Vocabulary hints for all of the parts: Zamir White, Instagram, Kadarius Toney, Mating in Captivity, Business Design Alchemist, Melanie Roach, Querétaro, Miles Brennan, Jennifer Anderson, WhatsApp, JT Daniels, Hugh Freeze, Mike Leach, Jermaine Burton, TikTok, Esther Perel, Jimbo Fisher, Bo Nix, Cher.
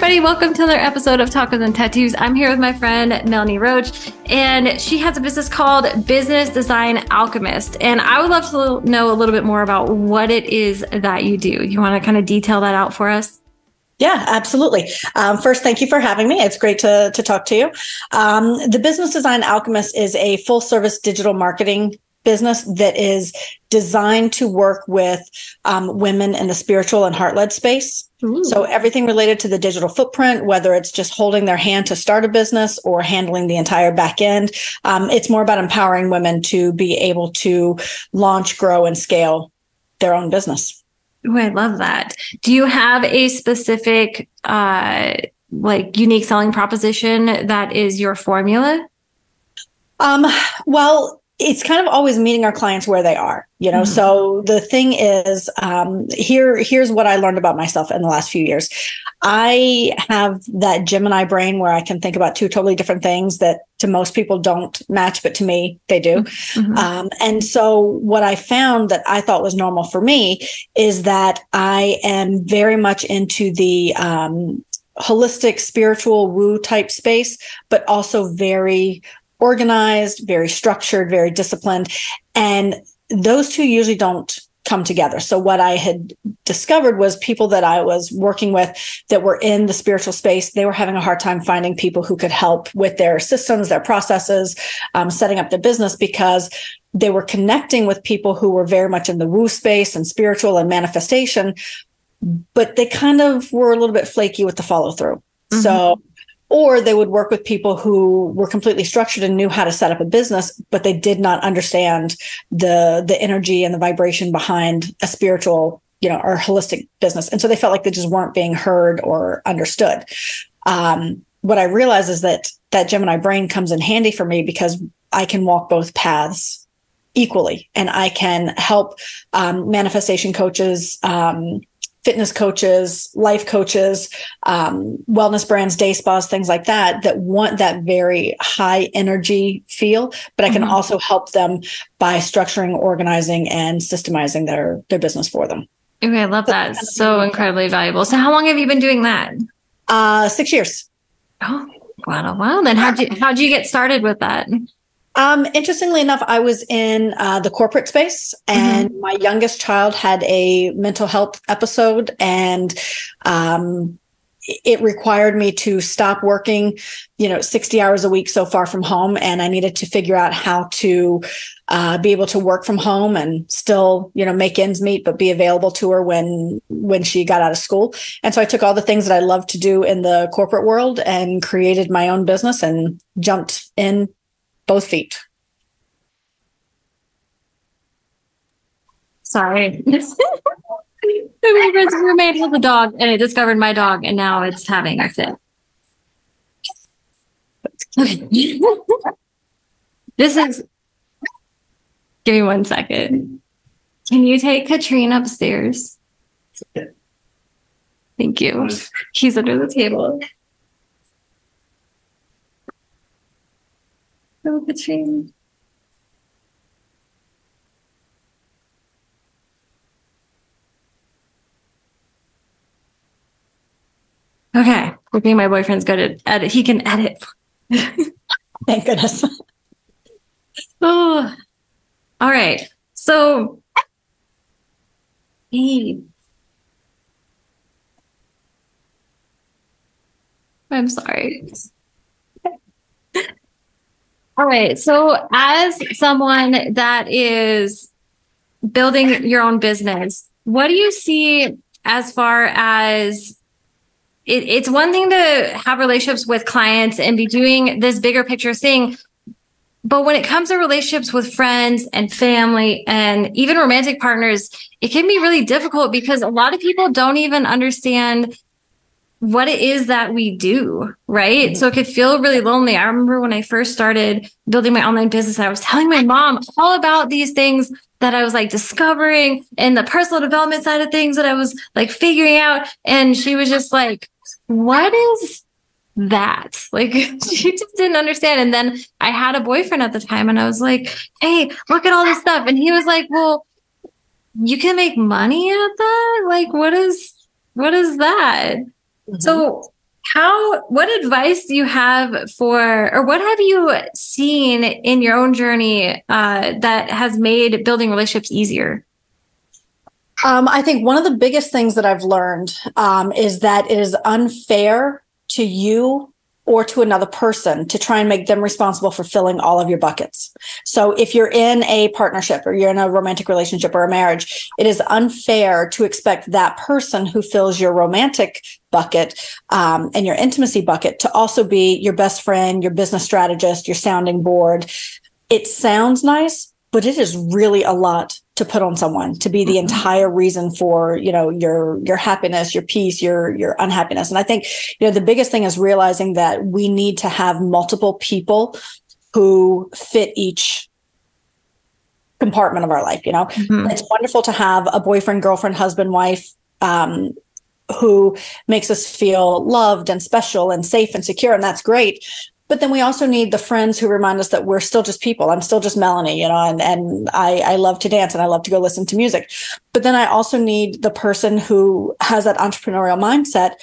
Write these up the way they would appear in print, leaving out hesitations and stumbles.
everybody, welcome to another episode of Tacos and Tattoos. I'm here with my friend Melanie Roach, and she has a business called Business Design Alchemist. And I would love to know a little bit more about what it is that you do. You want to kind of detail that out for us? Yeah, absolutely. First, thank you for having me. It's great to talk to you. The Business Design Alchemist is a full service digital marketing business that is designed to work with women in the spiritual and heart-led space. Ooh. So everything related to the digital footprint, whether it's just holding their hand to start a business or handling the entire back end, it's more about empowering women to be able to launch, grow, and scale their own business. Oh, I love that. Do you have a specific unique selling proposition that is your formula? Well, it's kind of always meeting our clients where they are, you know? Mm-hmm. So the thing is, here's what I learned about myself in the last few years. I have that Gemini brain where I can think about two totally different things that to most people don't match, but to me, they do. Mm-hmm. And so what I found that I thought was normal for me is that I am very much into the holistic, spiritual, woo type space, but also very organized, very structured, very disciplined. And those two usually don't come together. So what I had discovered was people that I was working with that were in the spiritual space, they were having a hard time finding people who could help with their systems, their processes, setting up the business, because they were connecting with people who were very much in the woo space and spiritual and manifestation, but they kind of were a little bit flaky with the follow through. Mm-hmm. Or they would work with people who were completely structured and knew how to set up a business, but they did not understand the energy and the vibration behind a spiritual, or holistic business. And so they felt like they just weren't being heard or understood. What I realized is that Gemini brain comes in handy for me because I can walk both paths equally, and I can help manifestation coaches, fitness coaches, life coaches, wellness brands, day spas, things like that want that very high energy feel, but I can mm-hmm. also help them by structuring, organizing, and systemizing their business for them. Okay, I love that. That's so incredibly valuable. So how long have you been doing that? 6 years. Oh, wow. Then how'd you get started with that? Interestingly enough, I was in the corporate space, and mm-hmm. my youngest child had a mental health episode, and it required me to stop working, 60 hours a week so far from home. And I needed to figure out how to be able to work from home and still, make ends meet, but be available to her when she got out of school. And so I took all the things that I love to do in the corporate world and created my own business and jumped in both feet. Sorry. My friend's roommate has a dog, and it discovered my dog, and now it's having a fit. Okay. Give me 1 second. Can you take Katrine upstairs? Thank you. He's under the table. Oh, Katrine. Okay, okay. My boyfriend's good at edit. He can edit. Thank goodness. Oh, all right. So, hey. I'm sorry. All right. So as someone that is building your own business, what do you see as far as it's one thing to have relationships with clients and be doing this bigger picture thing, but when it comes to relationships with friends and family and even romantic partners, it can be really difficult because a lot of people don't even understand what it is that we do, right? So it could feel really lonely. I remember when I first started building my online business, I was telling my mom all about these things that I was discovering and the personal development side of things that I was figuring out. And she was just like, what is that? She just didn't understand. And then I had a boyfriend at the time, and I was like, hey, look at all this stuff. And he was like, well, you can make money at that? What is that? So What advice do you have for, or what have you seen in your own journey that has made building relationships easier? I think one of the biggest things that I've learned is that it is unfair to you or to another person to try and make them responsible for filling all of your buckets. So if you're in a partnership or you're in a romantic relationship or a marriage, it is unfair to expect that person who fills your romantic bucket and your intimacy bucket to also be your best friend, your business strategist, your sounding board. It sounds nice, but it is really a lot to put on someone to be the entire reason for, you know, your happiness, your peace, your unhappiness. And I think, you know, the biggest thing is realizing that we need to have multiple people who fit each compartment of our life. You know, It's wonderful to have a boyfriend, girlfriend, husband, wife, who makes us feel loved and special and safe and secure. And that's great. But then we also need the friends who remind us that we're still just people. I'm still just Melanie, you know, and I love to dance and I love to go listen to music. But then I also need the person who has that entrepreneurial mindset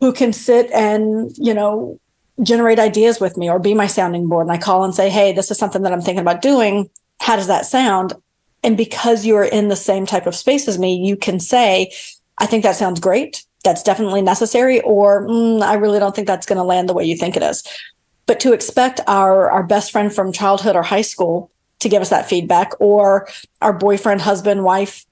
who can sit and, you know, generate ideas with me or be my sounding board. And I call and say, hey, this is something that I'm thinking about doing. How does that sound? And because you are in the same type of space as me, you can say, I think that sounds great. That's definitely necessary. Or I really don't think that's going to land the way you think it is. But to expect our best friend from childhood or high school to give us that feedback, or our boyfriend, husband, wife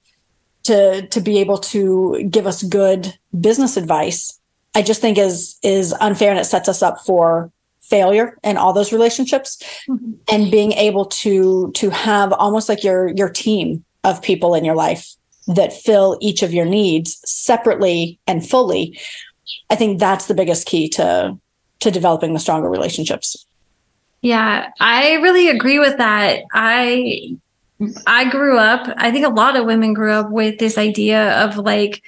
to be able to give us good business advice, I just think is unfair, and it sets us up for failure in all those relationships. Mm-hmm. And being able to have almost like your team of people in your life that fill each of your needs separately and fully, I think that's the biggest key to developing the stronger relationships. Yeah, I really agree with that. I grew up, I think a lot of women grew up with this idea of like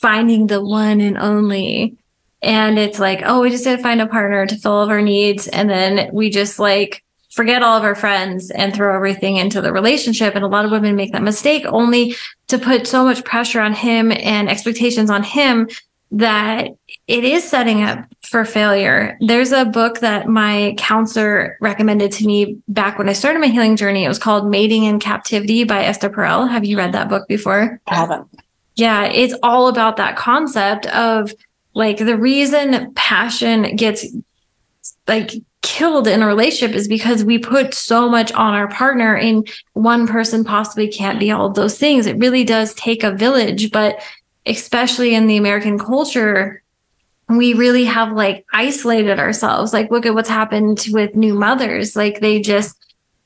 finding the one and only. And it's like, oh, we just had to find a partner to fill all of our needs. And then we just like forget all of our friends and throw everything into the relationship. And a lot of women make that mistake only to put so much pressure on him and expectations on him that it is setting up for failure. There's a book that my counselor recommended to me back when I started my healing journey. It was called Mating in Captivity by Esther Perel. Have you read that book before? I haven't. Yeah, it's all about that concept of like the reason passion gets like killed in a relationship is because we put so much on our partner, and one person possibly can't be all of those things. It really does take a village, but especially in the American culture, we really have like isolated ourselves. Like, look at what's happened with new mothers. Like, they just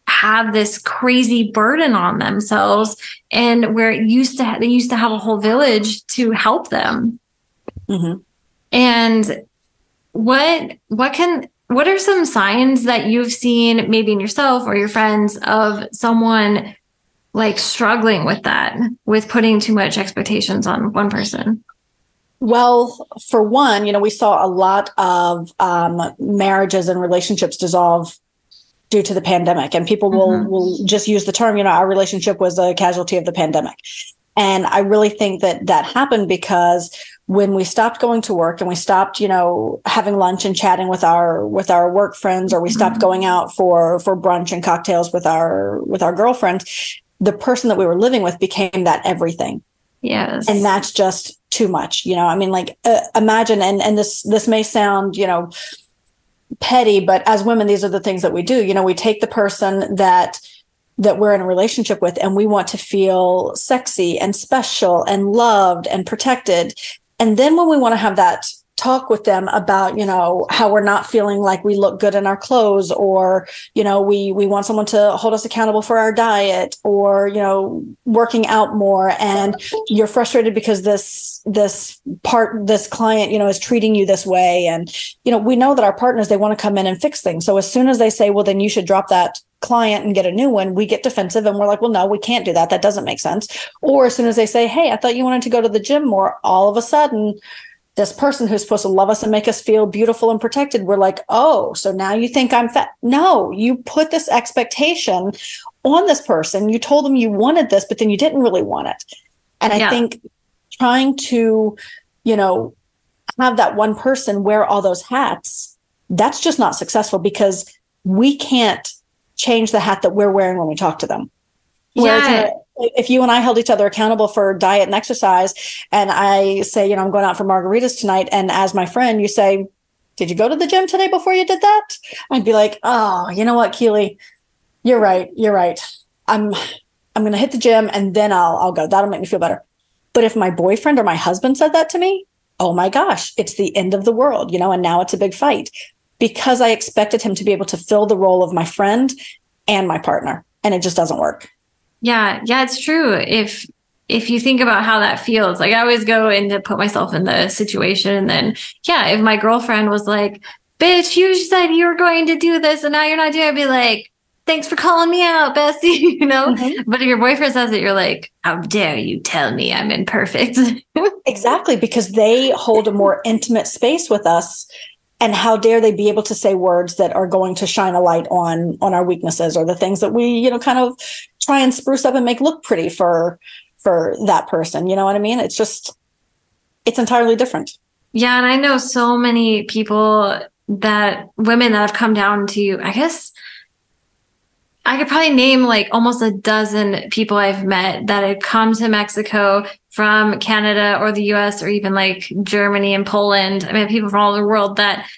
have this crazy burden on themselves, and where it used to they used to have a whole village to help them. Mm-hmm. And what are some signs that you've seen maybe in yourself or your friends of someone like struggling with that, with putting too much expectations on one person? Well, for one, you know, we saw a lot of marriages and relationships dissolve due to the pandemic, and people will just use the term, you know, our relationship was a casualty of the pandemic. And I really think that happened because when we stopped going to work and we stopped, you know, having lunch and chatting with our work friends, or we stopped going out for brunch and cocktails with our girlfriends, the person that we were living with became that everything. Yes. And that's just too much. You know, I mean, like imagine, and this may sound, you know, petty, but as women, these are the things that we do. You know, we take the person that we're in a relationship with, and we want to feel sexy and special and loved and protected. And then when we want to have that talk with them about, you know, how we're not feeling like we look good in our clothes, or, you know, we want someone to hold us accountable for our diet, or, you know, working out more, and you're frustrated because this client, you know, is treating you this way. And, you know, we know that our partners, they want to come in and fix things. So as soon as they say, well, then you should drop that client and get a new one, we get defensive and we're like, well, no, we can't do that. That doesn't make sense. Or as soon as they say, hey, I thought you wanted to go to the gym more, all of a sudden, this person who's supposed to love us and make us feel beautiful and protected, we're like, oh, so now you think I'm fat. No, you put this expectation on this person. You told them you wanted this, but then you didn't really want it. And I think trying to, you know, have that one person wear all those hats, that's just not successful, because we can't change the hat that we're wearing when we talk to them. Yeah. If you and I held each other accountable for diet and exercise, and I say, I'm going out for margaritas tonight, and as my friend, you say, did you go to the gym today before you did that? I'd be like, oh, you know what, Keely, you're right. I'm going to hit the gym and then I'll go. That'll make me feel better. But if my boyfriend or my husband said that to me, oh my gosh, it's the end of the world, and now it's a big fight, because I expected him to be able to fill the role of my friend and my partner. And it just doesn't work. Yeah. Yeah, it's true. If you think about how that feels, like I always go in to put myself in the situation. And then, if my girlfriend was like, bitch, you said you were going to do this and now you're not doing it, I'd be like, thanks for calling me out, Bessie, Mm-hmm. But if your boyfriend says it, you're like, how dare you tell me I'm imperfect? Exactly. Because they hold a more intimate space with us. And how dare they be able to say words that are going to shine a light on our weaknesses or the things that we, kind of try and spruce up and make look pretty for that person. You know what I mean? It's just, it's entirely different. Yeah. And I know so many people women that have come down to, I guess I could probably name like almost a dozen people I've met that had come to Mexico from Canada or the US or even like Germany and Poland. I mean, people from all over the world that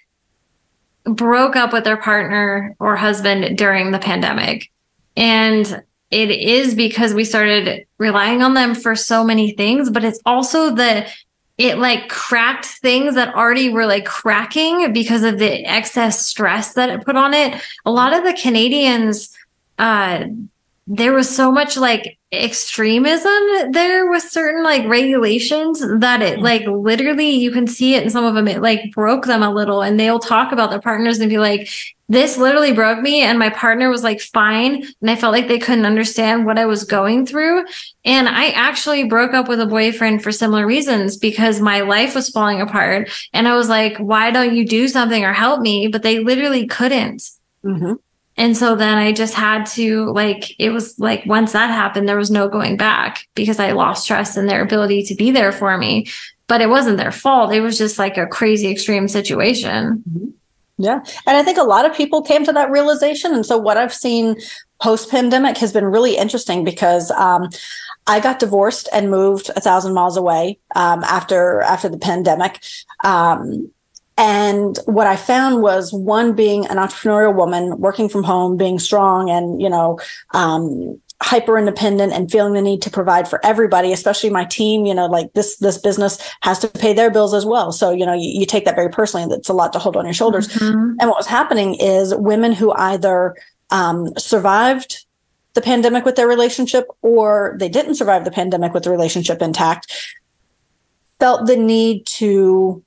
broke up with their partner or husband during the pandemic. And it is because we started relying on them for so many things, but it's also it like cracked things that already were like cracking because of the excess stress that it put on it. A lot of the Canadians, there was so much like extremism there with certain like regulations that it like literally you can see it in some of them. It like broke them a little, and they'll talk about their partners and be like, this literally broke me. And my partner was like, fine. And I felt like they couldn't understand what I was going through. And I actually broke up with a boyfriend for similar reasons, because my life was falling apart. And I was like, why don't you do something or help me? But they literally couldn't. Mm-hmm. And so then I just had to it was like, once that happened, there was no going back, because I lost trust in their ability to be there for me, but it wasn't their fault. It was just like a crazy extreme situation. Mm-hmm. Yeah. And I think a lot of people came to that realization. And so what I've seen post pandemic has been really interesting, because, I got divorced and moved 1,000 miles away, after the pandemic. And what I found was, one, being an entrepreneurial woman, working from home, being strong and, hyper independent and feeling the need to provide for everybody, especially my team, this business has to pay their bills as well. So, you take that very personally, and that's a lot to hold on your shoulders. Mm-hmm. And what was happening is women who either survived the pandemic with their relationship, or they didn't survive the pandemic with the relationship intact, felt the need to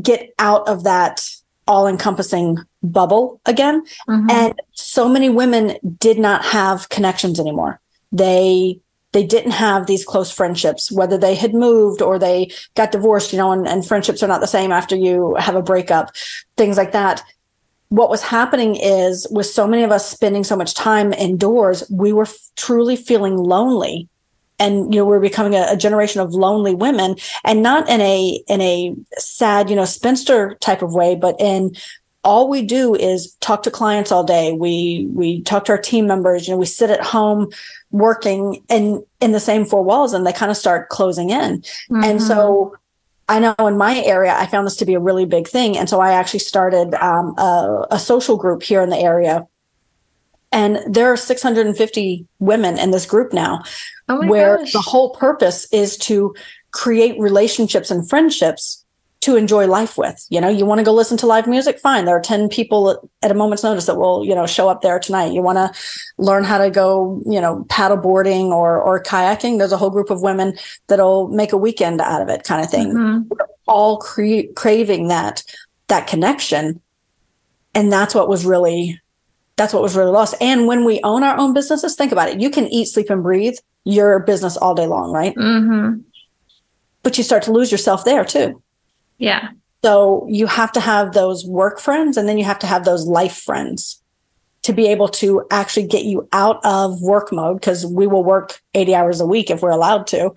get out of that all-encompassing bubble again. Mm-hmm. And so many women did not have connections anymore. They didn't have these close friendships, whether they had moved or they got divorced, and friendships are not the same after you have a breakup, things like that. What was happening is, with so many of us spending so much time indoors, we were truly feeling lonely. And, we're becoming a generation of lonely women, and not in a sad, spinster type of way, but in all we do is talk to clients all day. We talk to our team members, we sit at home working in the same four walls, and they kind of start closing in. Mm-hmm. And so I know in my area, I found this to be a really big thing. And so I actually started a social group here in the area. And there are 650 women in this group now, the whole purpose is to create relationships and friendships to enjoy life with. You want to go listen to live music? Fine. There are 10 people at a moment's notice that will, show up there tonight. You want to learn how to go, paddle boarding or kayaking? There's a whole group of women that'll make a weekend out of it, kind of thing. Mm-hmm. We're all craving that connection. And that's what was really lost. And when we own our own businesses, think about it. You can eat, sleep, and breathe your business all day long, right? Mm-hmm. But you start to lose yourself there too. Yeah. So you have to have those work friends, and then you have to have those life friends to be able to actually get you out of work mode, because we will work 80 hours a week if we're allowed to,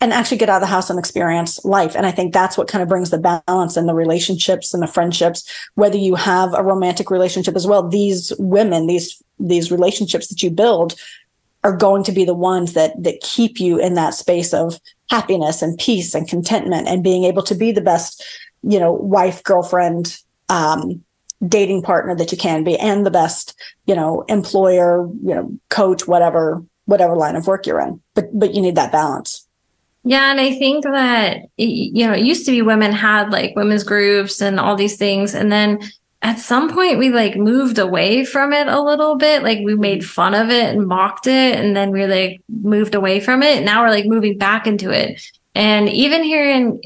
and actually get out of the house and experience life. And I think that's what kind of brings the balance in the relationships and the friendships, whether you have a romantic relationship as well. These women, these relationships that you build are going to be the ones that keep you in that space of happiness and peace and contentment and being able to be the best, you know, wife, girlfriend, dating partner that you can be, and the best, you know, employer, you know, coach, whatever line of work you're in. But you need that balance. Yeah. And I think that, you know, it used to be women had like women's groups and all these things. And then at some point we like moved away from it a little bit. Like we made fun of it and mocked it. And then we like moved away from it. Now we're like moving back into it. And even here in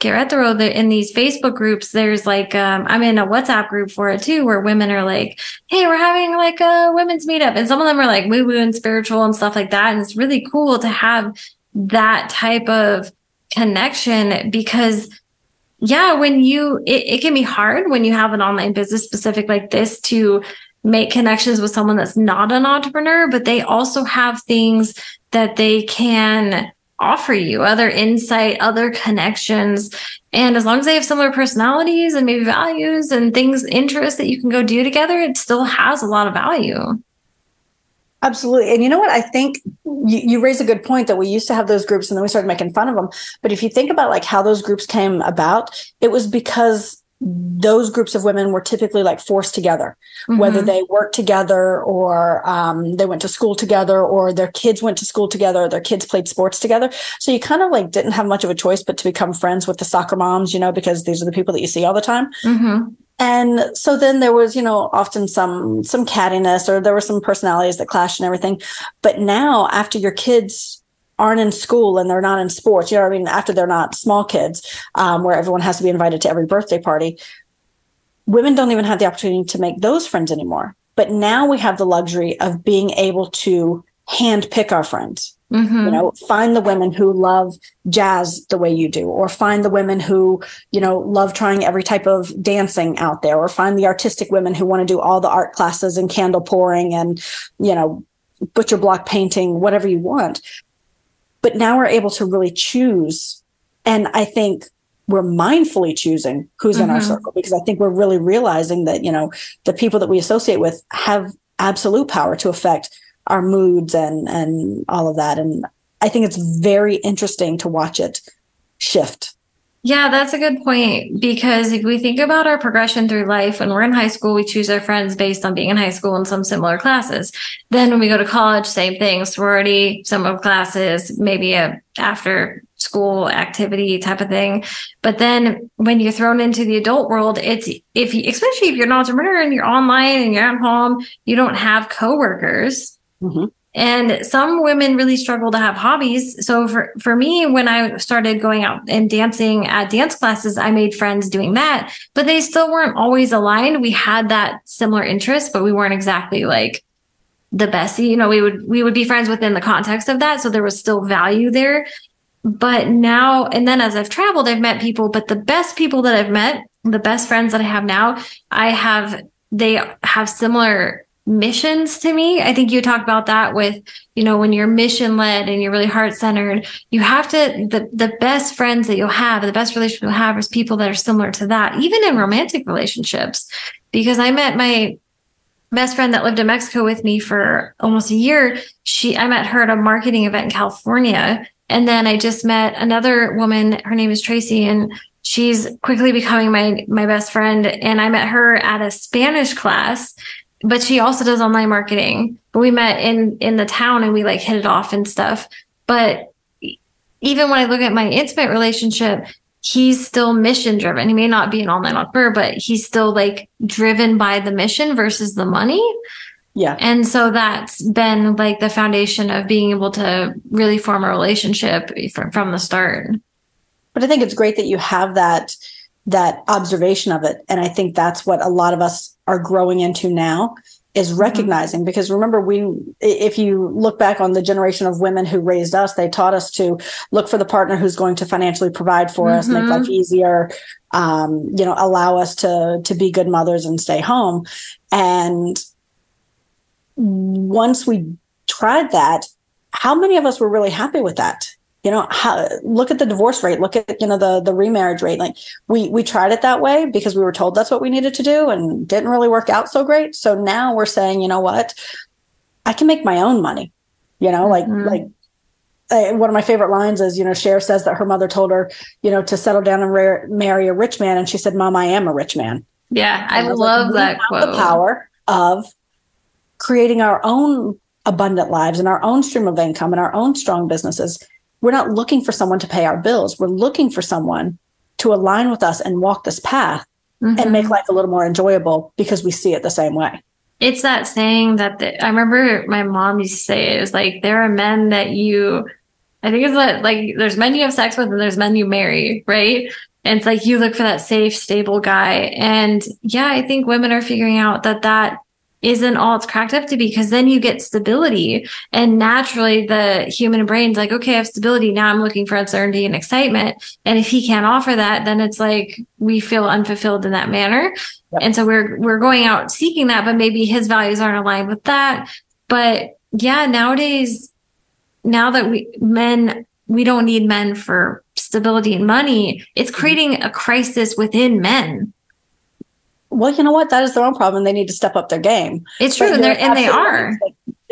Querétaro, in these Facebook groups, there's like, I'm in a WhatsApp group for it too, where women are like, hey, we're having like a women's meetup. And some of them are like woo-woo and spiritual and stuff like that. And it's really cool to have that type of connection because, yeah, when it can be hard when you have an online business specific like this to make connections with someone that's not an entrepreneur, but they also have things that they can offer you, other insight, other connections. And as long as they have similar personalities and maybe values and things, interests that you can go do together, it still has a lot of value. Absolutely. And you know what? I think you raise a good point that we used to have those groups and then we started making fun of them. But if you think about like how those groups came about, it was because those groups of women were typically like forced together, mm-hmm. whether they worked together or they went to school together or their kids went to school together, or their kids played sports together. So you kind of like didn't have much of a choice but to become friends with the soccer moms, you know, because these are the people that you see all the time. Mm-hmm. And so then there was, you know, often some cattiness or there were some personalities that clashed and everything. But now after your kids aren't in school and they're not in sports, you know what I mean? After they're not small kids, where everyone has to be invited to every birthday party, women don't even have the opportunity to make those friends anymore. But now we have the luxury of being able to handpick our friends, mm-hmm. you know, find the women who love jazz the way you do, or find the women who, you know, love trying every type of dancing out there, or find the artistic women who want to do all the art classes and candle pouring and, you know, butcher block painting, whatever you want. But now we're able to really choose. And I think we're mindfully choosing who's mm-hmm. in our circle, because I think we're really realizing that, you know, the people that we associate with have absolute power to affect our moods and all of that. And I think it's very interesting to watch it shift. Yeah, that's a good point, because if we think about our progression through life, when we're in high school, we choose our friends based on being in high school and some similar classes. Then when we go to college, same thing, sorority, similar classes, maybe a after school activity type of thing. But then when you're thrown into the adult world, it's especially if you're an entrepreneur and you're online and you're at home, you don't have coworkers. Mm-hmm. And some women really struggle to have hobbies. So for me, when I started going out and dancing at dance classes, I made friends doing that, but they still weren't always aligned. We had that similar interest, but we weren't exactly like the bestie. You know, we would be friends within the context of that. So there was still value there. But now, and then as I've traveled, I've met people, but the best people that I've met, the best friends that I have now, they have similar missions to me. I think you talked about that with, you know, when you're mission led and you're really heart centered, you have to, the best friends that you'll have, the best relationship you'll have is people that are similar to that, even in romantic relationships. Because I met my best friend that lived in Mexico with me for almost a year. I met her at a marketing event in California. And then I just met another woman, her name is Tracy, and she's quickly becoming my best friend. And I met her at a Spanish class, but she also does online marketing. But we met in the town and we like hit it off and stuff. But even when I look at my intimate relationship, he's still mission driven. He may not be an online entrepreneur, but he's still like driven by the mission versus the money. Yeah. And so that's been like the foundation of being able to really form a relationship from the start. But I think it's great that you have that observation of it. And I think that's what a lot of us are growing into now, is recognizing, mm-hmm. because remember, if you look back on the generation of women who raised us, they taught us to look for the partner who's going to financially provide for mm-hmm. us, make life easier, you know, allow us to be good mothers and stay home. And once we tried that, how many of us were really happy with that? you know, how, look at the divorce rate, look at, you know, the remarriage rate. Like we tried it that way because we were told that's what we needed to do and didn't really work out so great. So now we're saying, you know what, I can make my own money, you know, mm-hmm. One of my favorite lines is, you know, Cher says that her mother told her, you know, to settle down and marry a rich man. And she said, Mom, I am a rich man. Yeah, I love that quote. The power of creating our own abundant lives and our own stream of income and our own strong businesses. We're not looking for someone to pay our bills. We're looking for someone to align with us and walk this path mm-hmm. and make life a little more enjoyable because we see it the same way. It's that saying that I remember my mom used to say, it was like, there are men that I think it's like there's men you have sex with and there's men you marry, right? And it's like, you look for that safe, stable guy. And yeah, I think women are figuring out that isn't all it's cracked up to be, because then you get stability, and naturally the human brain's like, okay, I have stability. Now I'm looking for uncertainty and excitement. And if he can't offer that, then it's like, we feel unfulfilled in that manner. Yep. And so we're going out seeking that, but maybe his values aren't aligned with that. But yeah, nowadays, now that we don't need men for stability and money, it's creating a crisis within men. Well, you know what? That is their own problem. They need to step up their game. It's true. And they are.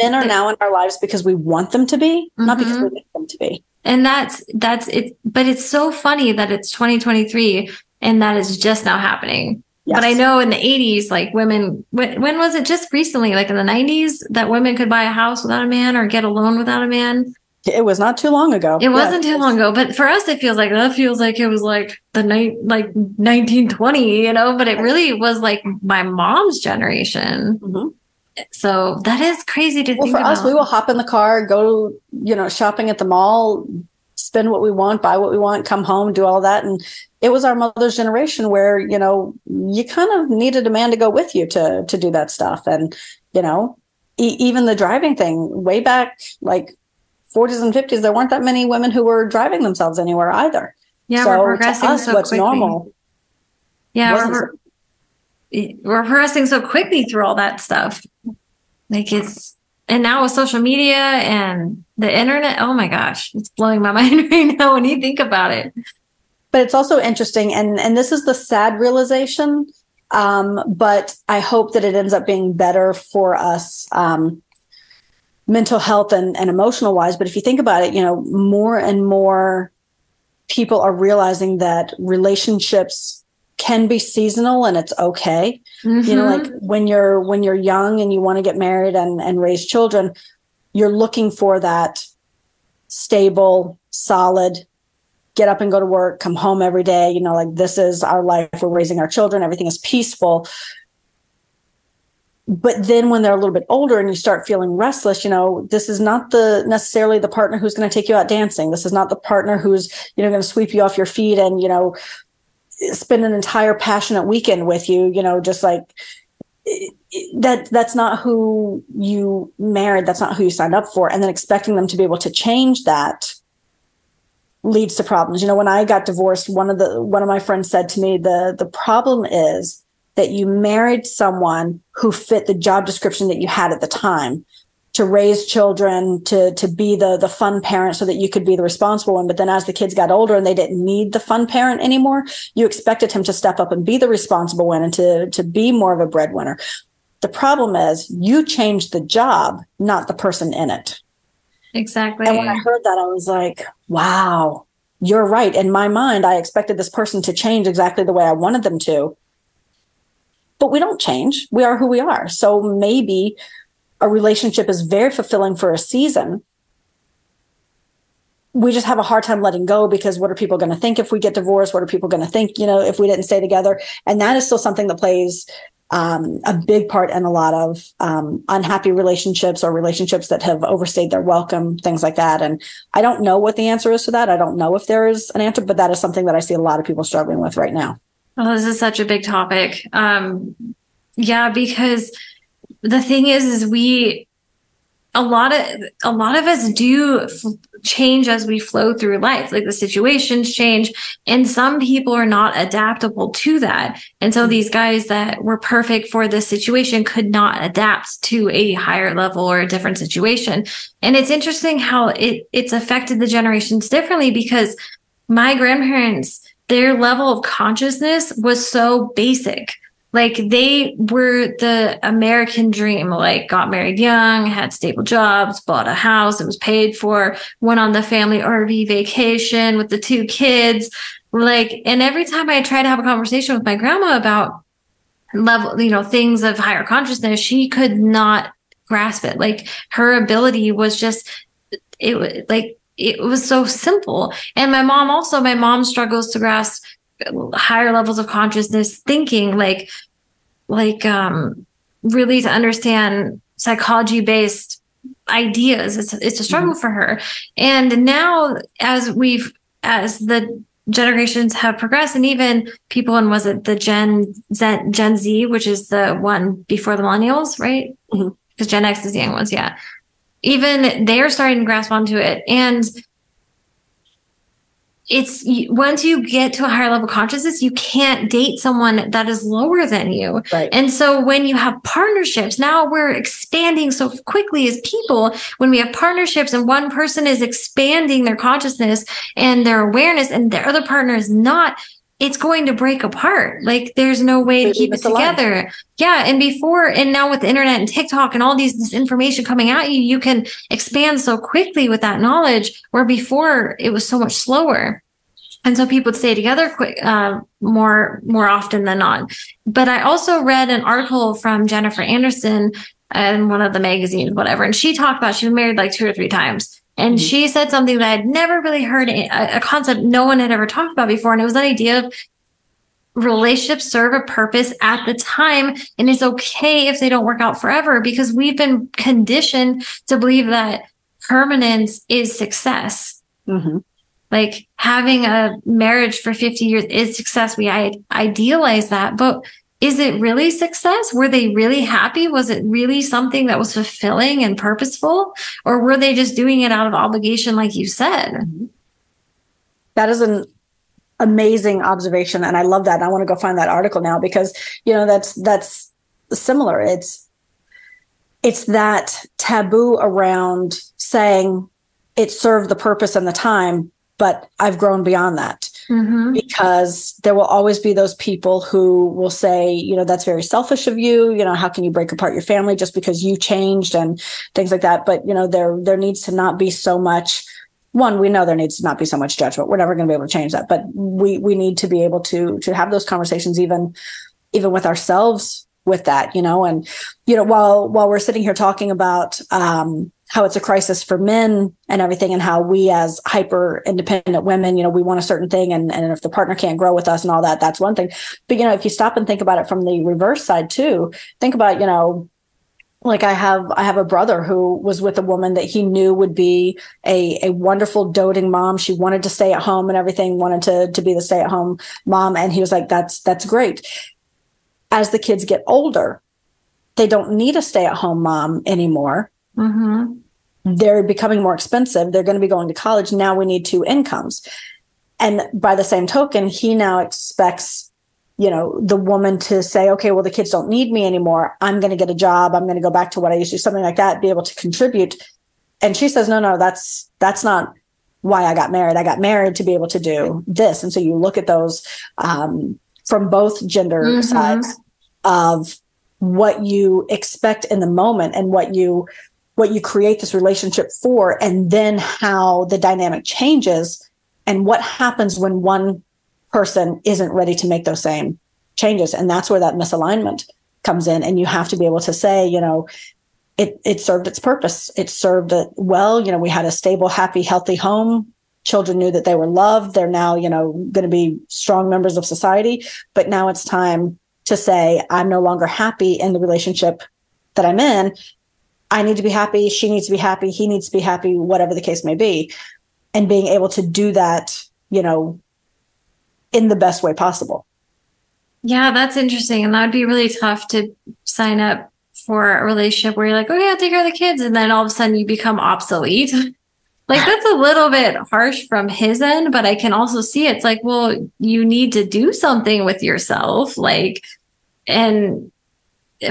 Men are now in our lives because we want them to be, mm-hmm. not because we need them to be. And that's it. But it's so funny that it's 2023 and that is just now happening. Yes. But I know in the 80s, like women, when was it just recently, like in the 90s, that women could buy a house without a man or get a loan without a man? It was not too long ago. It wasn't too long ago. But for us, it feels like it was like the night, like 1920, you know, but it really was like my mom's generation. Mm-hmm. So that is crazy to think about. For us, we will hop in the car, go, you know, shopping at the mall, spend what we want, buy what we want, come home, do all that. And it was our mother's generation where, you know, you kind of needed a man to go with you to do that stuff. And, you know, even the driving thing way back, like, 40s and 50s, there weren't that many women who were driving themselves anywhere either. Yeah, so we're progressing to us, so what's quickly. Normal? Yeah, we're progressing so quickly through all that stuff. Like and now with social media and the internet, oh my gosh, it's blowing my mind right now when you think about it. But it's also interesting, and this is the sad realization, but I hope that it ends up being better for us, mental health and emotional wise. But if you think about it, you know, more and more people are realizing that relationships can be seasonal and it's okay. Mm-hmm. You know, like when you're young and you want to get married and raise children, you're looking for that stable, solid, get up and go to work, come home every day. You know, like this is our life. We're raising our children. Everything is peaceful. But then when they're a little bit older and you start feeling restless, you know, this is not necessarily the partner who's going to take you out dancing. This is not the partner who's, you know, going to sweep you off your feet and, you know, spend an entire passionate weekend with you, you know, just like that's not who you married. That's not who you signed up for. And then expecting them to be able to change that leads to problems. You know, when I got divorced, one of my friends said to me, the problem is that you married someone who fit the job description that you had at the time, to raise children, to be the fun parent so that you could be the responsible one. But then as the kids got older and they didn't need the fun parent anymore, you expected him to step up and be the responsible one and to be more of a breadwinner. The problem is you changed the job, not the person in it. Exactly. And when I heard that, I was like, wow, you're right. In my mind, I expected this person to change exactly the way I wanted them to. But we don't change. We are who we are. So maybe a relationship is very fulfilling for a season. We just have a hard time letting go because what are people going to think if we get divorced? What are people going to think, you know, if we didn't stay together? And that is still something that plays a big part in a lot of unhappy relationships or relationships that have overstayed their welcome, things like that. And I don't know what the answer is to that. I don't know if there is an answer, but that is something that I see a lot of people struggling with right now. Oh, this is such a big topic. Yeah, because the thing is we a lot of us do change as we flow through life, like the situations change, and some people are not adaptable to that. And so these guys that were perfect for this situation could not adapt to a higher level or a different situation. And it's interesting how it's affected the generations differently, because my grandparents, their level of consciousness was so basic. Like, they were the American dream, like got married young, had stable jobs, bought a house, it was paid for, went on the family RV vacation with the 2 kids. Like, and every time I tried to have a conversation with my grandma about level, you know, things of higher consciousness, she could not grasp it. Like, her ability was just, it was so simple. And my mom struggles to grasp higher levels of consciousness thinking, really to understand psychology based ideas. It's a struggle for her. And now as the generations have progressed, and even people, and was it the Gen Z, which is the one before the millennials, right? Because Gen X is the young ones. Yeah. Even they're starting to grasp onto it. And it's, once you get to a higher level of consciousness, you can't date someone that is lower than you. Right. And so when you have partnerships, now we're expanding so quickly as people. When we have partnerships and one person is expanding their consciousness and their awareness and their other partner is not, it's going to break apart. Like, there's no way to keep it together. Alive. Yeah. And before, and now with the internet and TikTok and all this information coming at you, you can expand so quickly with that knowledge, where before it was so much slower. And so people would stay together quick, more often than not. But I also read an article from Jennifer Anderson in one of the magazines, whatever. And she talked about, she was married like 2 or 3 times. And she said something that I'd never really heard, a concept no one had ever talked about before. And it was that idea of relationships serve a purpose at the time. And it's okay if they don't work out forever, because we've been conditioned to believe that permanence is success. Mm-hmm. Like, having a marriage for 50 years is success. We idealize that, but is it really success? Were they really happy? Was it really something that was fulfilling and purposeful? Or were they just doing it out of obligation, like you said? That is an amazing observation. And I love that. And I want to go find that article now, because, you know, that's similar. It's that taboo around saying it served the purpose and the time, but I've grown beyond that. Mm-hmm. Because there will always be those people who will say, you know, that's very selfish of you. You know, how can you break apart your family just because you changed and things like that? But, you know, there needs to not be so much. One, we know there needs to not be so much judgment. We're never going to be able to change that, but we need to be able to have those conversations, even with ourselves, with that, you know. And, you know, while we're sitting here talking about how it's a crisis for men and everything, and how we as hyper independent women, you know, we want a certain thing. And if the partner can't grow with us and all that, that's one thing. But, you know, if you stop and think about it from the reverse side too, think about, you know, like I have a brother who was with a woman that he knew would be a wonderful doting mom. She wanted to stay at home and everything, wanted to be the stay at home mom. And he was like, that's great. As the kids get older, they don't need a stay at home mom anymore. Mm-hmm. They're becoming more expensive. They're going to be going to college. Now we need 2 incomes. And by the same token, he now expects, you know, the woman to say, okay, well, the kids don't need me anymore. I'm going to get a job. I'm going to go back to what I used to do, something like that, be able to contribute. And she says, no, that's not why I got married. I got married to be able to do this. And so you look at those from both gender mm-hmm. sides of what you expect in the moment and what you create this relationship for, and then how the dynamic changes and what happens when one person isn't ready to make those same changes. And that's where that misalignment comes in. And you have to be able to say, you know, it served its purpose. It served it well. You know, we had a stable, happy, healthy home. Children knew that they were loved. They're now, you know, going to be strong members of society. But now it's time to say, I'm no longer happy in the relationship that I'm in. I need to be happy. She needs to be happy. He needs to be happy, whatever the case may be. And being able to do that, you know, in the best way possible. Yeah, that's interesting. And that would be really tough to sign up for a relationship where you're like, oh yeah, I'll take care of the kids, and then all of a sudden you become obsolete. Like, that's a little bit harsh from his end, but I can also see it's like, well, you need to do something with yourself, like, and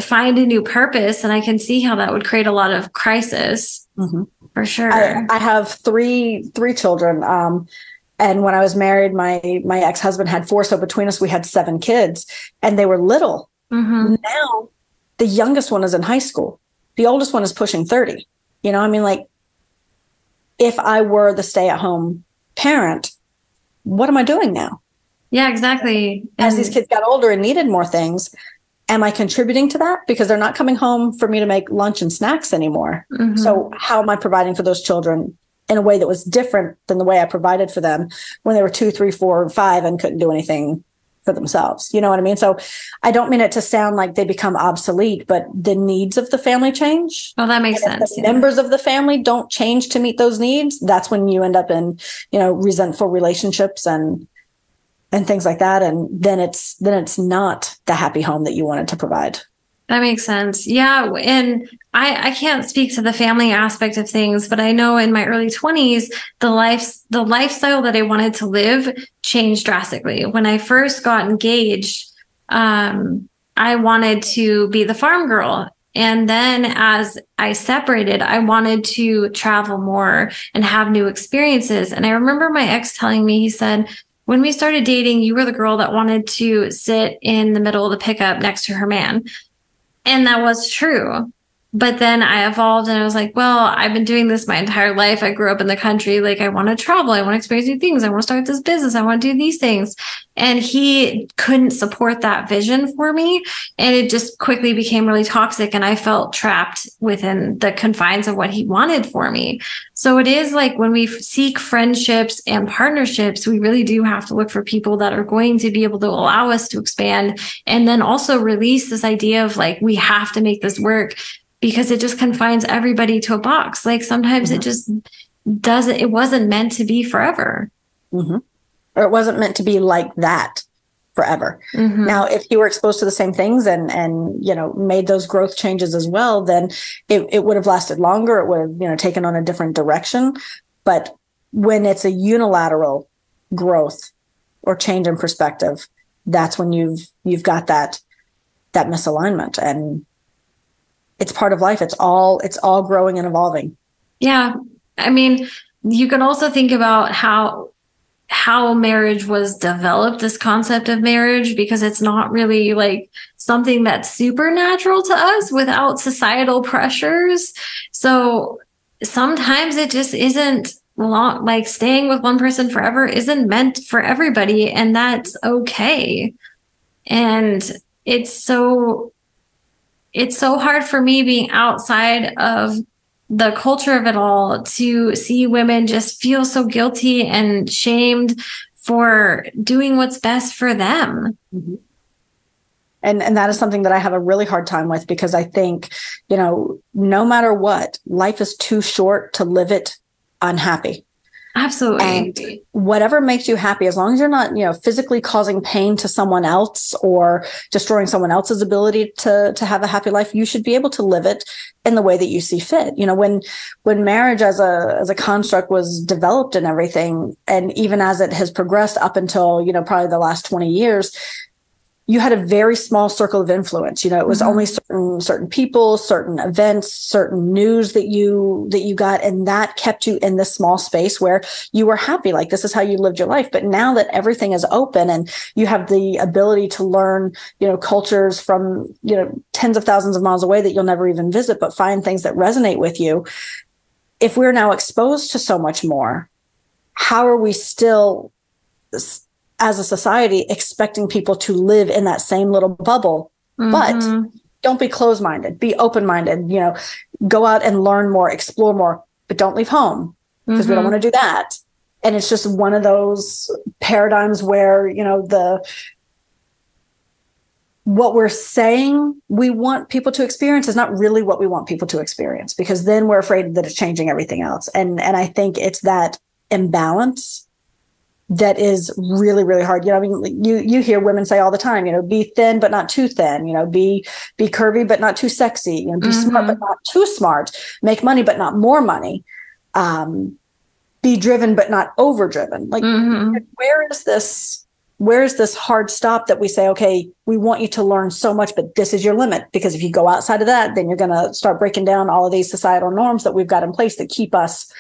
find a new purpose. And I can see how that would create a lot of crisis, mm-hmm. for sure. I have three children. And when I was married, my ex-husband had 4. So between us, we had 7 kids, and they were little. Mm-hmm. Now the youngest one is in high school. The oldest one is pushing 30. You know, I mean, like, if I were the stay-at-home parent, what am I doing now? Yeah, exactly. As these kids got older and needed more things, am I contributing to that? Because they're not coming home for me to make lunch and snacks anymore. Mm-hmm. So how am I providing for those children in a way that was different than the way I provided for them when they were 2, 3, 4, and 5 and couldn't do anything for themselves? You know what I mean? So I don't mean it to sound like they become obsolete, but the needs of the family change. Oh, that makes sense. Yeah. Members of the family don't change to meet those needs. That's when you end up in, you know, resentful relationships and things like that. And then it's not the happy home that you wanted to provide. That makes sense. Yeah. And I can't speak to the family aspect of things, but I know in my early 20s, the lifestyle that I wanted to live changed drastically. When I first got engaged, I wanted to be the farm girl. And then as I separated, I wanted to travel more and have new experiences. And I remember my ex telling me, he said, when we started dating, you were the girl that wanted to sit in the middle of the pickup next to her man. And that was true. But then I evolved and I was like, well, I've been doing this my entire life. I grew up in the country. Like, I want to travel. I want to experience new things. I want to start this business. I want to do these things. And he couldn't support that vision for me. And it just quickly became really toxic. And I felt trapped within the confines of what he wanted for me. So it is like when we seek friendships and partnerships, we really do have to look for people that are going to be able to allow us to expand, and then also release this idea of like, we have to make this work, because it just confines everybody to a box. Like, sometimes mm-hmm. it just doesn't, it wasn't meant to be forever. Mm-hmm. Or it wasn't meant to be like that forever. Mm-hmm. Now, if you were exposed to the same things and, you know, made those growth changes as well, then it would have lasted longer. It would have, you know, taken on a different direction. But when it's a unilateral growth or change in perspective, that's when you've got that misalignment. And it's part of life. It's all growing and evolving. Yeah. I mean, you can also think about how marriage was developed, this concept of marriage, because it's not really like something that's supernatural to us without societal pressures. So sometimes it just isn't long, like staying with one person forever isn't meant for everybody. And that's okay. And it's so hard for me, being outside of the culture of it all, to see women just feel so guilty and shamed for doing what's best for them. Mm-hmm. And that is something that I have a really hard time with, because I think, you know, no matter what, life is too short to live it unhappy. Absolutely. And whatever makes you happy, as long as you're not, you know, physically causing pain to someone else or destroying someone else's ability to have a happy life, you should be able to live it in the way that you see fit. You know, when marriage as a construct was developed and everything, and even as it has progressed up until, you know, probably the last 20 years, you had a very small circle of influence. You know, it was mm-hmm. only certain people, certain events, certain news that you got. And that kept you in this small space where you were happy. Like, this is how you lived your life. But now that everything is open and you have the ability to learn, you know, cultures from, you know, tens of thousands of miles away that you'll never even visit, but find things that resonate with you. If we're now exposed to so much more, how are we still, as a society, expecting people to live in that same little bubble? Mm-hmm. But don't be closed-minded, be open-minded, you know, go out and learn more, explore more, but don't leave home, because mm-hmm. we don't want to do that. And it's just one of those paradigms where, you know, what we're saying we want people to experience is not really what we want people to experience, because then we're afraid that it's changing everything else. And I think it's that imbalance that is really, really hard. You know, I mean, you hear women say all the time, you know, be thin, but not too thin, you know, be curvy, but not too sexy, you know, be smart, but not too smart, make money, but not more money, be driven, but not overdriven. Like, where is this hard stop that we say, okay, we want you to learn so much, but this is your limit, because if you go outside of that, then you're going to start breaking down all of these societal norms that we've got in place that keep us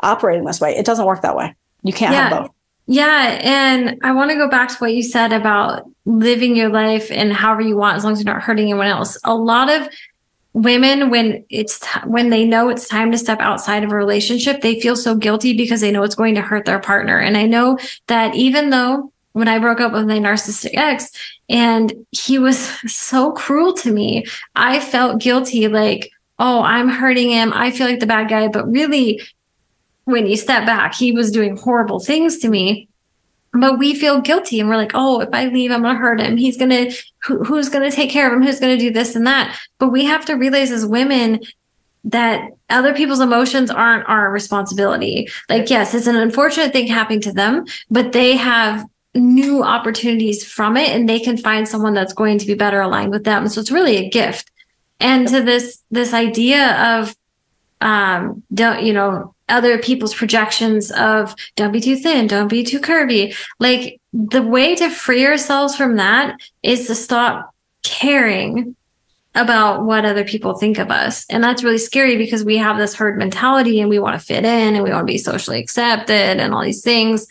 operating this way. It doesn't work that way. You can't have both. Yeah. And I want to go back to what you said about living your life and however you want, as long as you're not hurting anyone else. A lot of women, when they know it's time to step outside of a relationship, they feel so guilty because they know it's going to hurt their partner. And I know that even though when I broke up with my narcissistic ex and he was so cruel to me, I felt guilty, like, oh, I'm hurting him. I feel like the bad guy, but really, when you step back, he was doing horrible things to me, but we feel guilty and we're like, oh, if I leave, I'm going to hurt him. He's going to, who's going to take care of him? Who's going to do this and that? But we have to realize as women that other people's emotions aren't our responsibility. Like, yes, it's an unfortunate thing happening to them, but they have new opportunities from it and they can find someone that's going to be better aligned with them. So it's really a gift. And to this idea of, don't, you know, other people's projections of don't be too thin, don't be too curvy. Like, the way to free ourselves from that is to stop caring about what other people think of us. And that's really scary because we have this herd mentality and we want to fit in and we want to be socially accepted and all these things.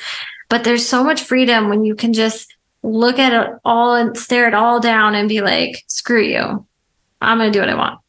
But there's so much freedom when you can just look at it all and stare it all down and be like, screw you. I'm going to do what I want.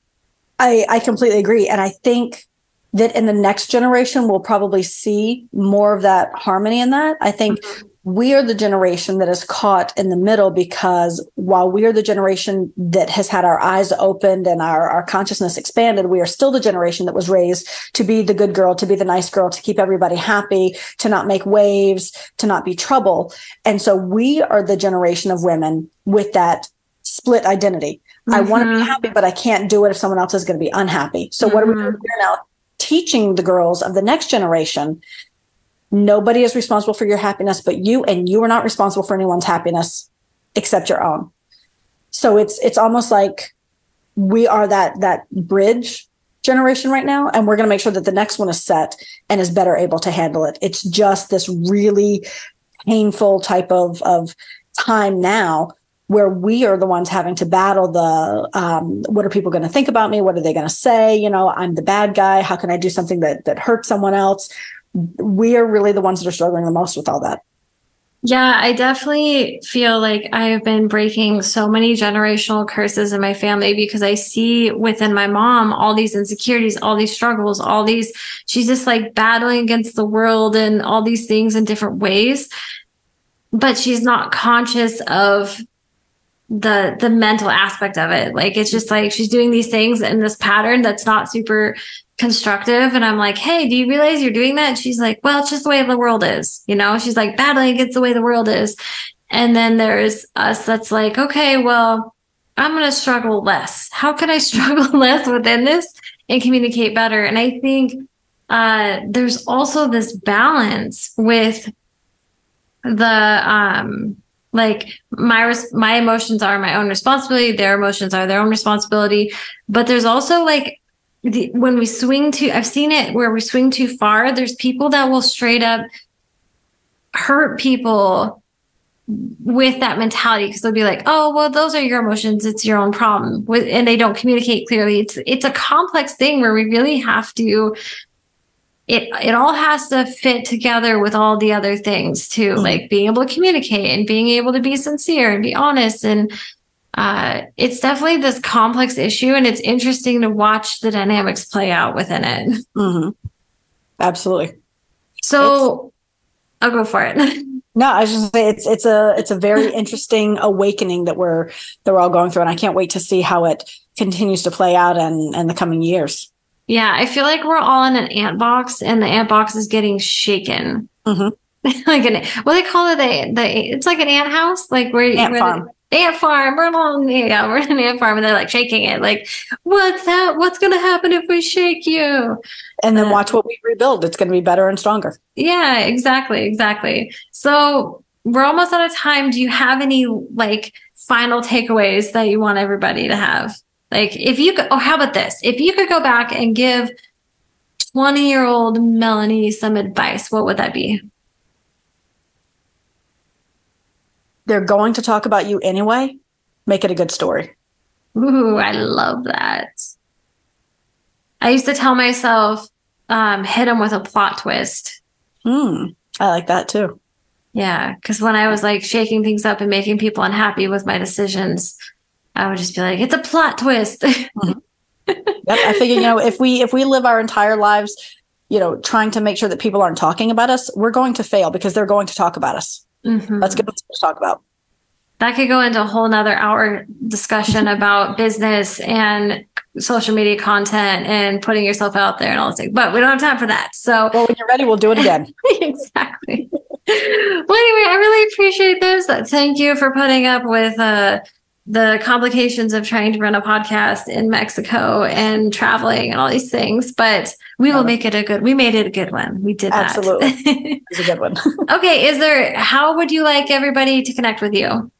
I completely agree. And I think that in the next generation, we'll probably see more of that harmony in that. I think we are the generation that is caught in the middle, because while we are the generation that has had our eyes opened and our consciousness expanded, we are still the generation that was raised to be the good girl, to be the nice girl, to keep everybody happy, to not make waves, to not be trouble. And so we are the generation of women with that split identity. I want to be happy, but I can't do it if someone else is going to be unhappy. So what are we doing here now? Teaching the girls of the next generation, nobody is responsible for your happiness but you, and you are not responsible for anyone's happiness except your own. So it's almost like we are that bridge generation right now, and we're going to make sure that the next one is set and is better able to handle it. It's just this really painful type of time now where we are the ones having to battle the, what are people going to think about me? What are they going to say? You know, I'm the bad guy. How can I do something that hurts someone else? We are really the ones that are struggling the most with all that. Yeah, I definitely feel like I've been breaking so many generational curses in my family, because I see within my mom all these insecurities, all these struggles, all these, she's just like battling against the world and all these things in different ways, but she's not conscious of the mental aspect of it. Like, it's just like she's doing these things in this pattern that's not super constructive. And I'm like, hey, do you realize you're doing that? And she's like, well, it's just the way the world is, you know, she's like battling against the way the world is. And then there's us that's like, okay, well, I'm going to struggle less. How can I struggle less within this and communicate better? And I think there's also this balance with the, like my emotions are my own responsibility. Their emotions are their own responsibility. But there's also like when we swing too, I've seen it where we swing too far. There's people that will straight up hurt people with that mentality, because they'll be like, oh, well, those are your emotions. It's your own problem. And they don't communicate clearly. It's a complex thing where we really have to, it all has to fit together with all the other things too, like being able to communicate and being able to be sincere and be honest. And it's definitely this complex issue, and it's interesting to watch the dynamics play out within it. Mm-hmm. Absolutely. So I'll go for it. No, I was just saying it's a very interesting awakening that we're all going through, and I can't wait to see how it continues to play out in the coming years. Yeah, I feel like we're all in an ant box, and the ant box is getting shaken. Mm-hmm. Like what do they call it? It's like an ant house, like where ant farm. ant farm, we're along, yeah, we're in an ant farm, and they're like shaking it, like, what's that? What's going to happen if we shake you? And then watch what we rebuild. It's going to be better and stronger. Yeah, exactly. Exactly. So we're almost out of time. Do you have any like final takeaways that you want everybody to have? Like if you could, or how about this? If you could go back and give 20-year-old Melanie some advice, what would that be? They're going to talk about you anyway. Make it a good story. Ooh, I love that. I used to tell myself, hit them with a plot twist. I like that too. Yeah. Cause when I was like shaking things up and making people unhappy with my decisions, I would just be like, it's a plot twist. Yep, I figure, you know, if we live our entire lives, you know, trying to make sure that people aren't talking about us, we're going to fail because they're going to talk about us. Mm-hmm. That's good to talk about. That could go into a whole nother hour discussion about business and social media content and putting yourself out there and all this thing, but we don't have time for that. So well, when you're ready, we'll do it again. Exactly. Well, anyway, I really appreciate this. Thank you for putting up with, the complications of trying to run a podcast in Mexico and traveling and all these things, but we will make it a good, we made it a good one. We did that. Absolutely. It's a good one. Okay. How would you like everybody to connect with you?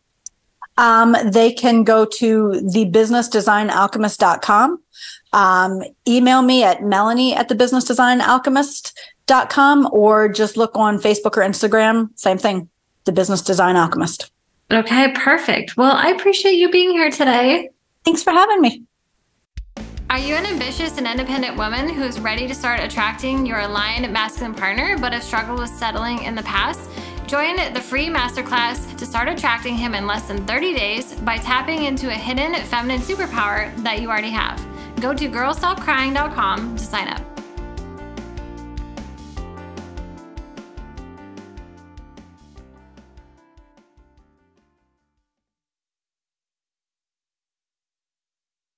They can go to thebusinessdesignalchemist.com. Email me at melanie@thebusinessdesignalchemist.com or just look on Facebook or Instagram. Same thing. The Business Design Alchemist. Okay, perfect. Well, I appreciate you being here today. Thanks for having me. Are you an ambitious and independent woman who's ready to start attracting your aligned masculine partner but have struggled with settling in the past? Join the free masterclass to start attracting him in less than 30 days by tapping into a hidden feminine superpower that you already have. Go to girlstopcrying.com to sign up.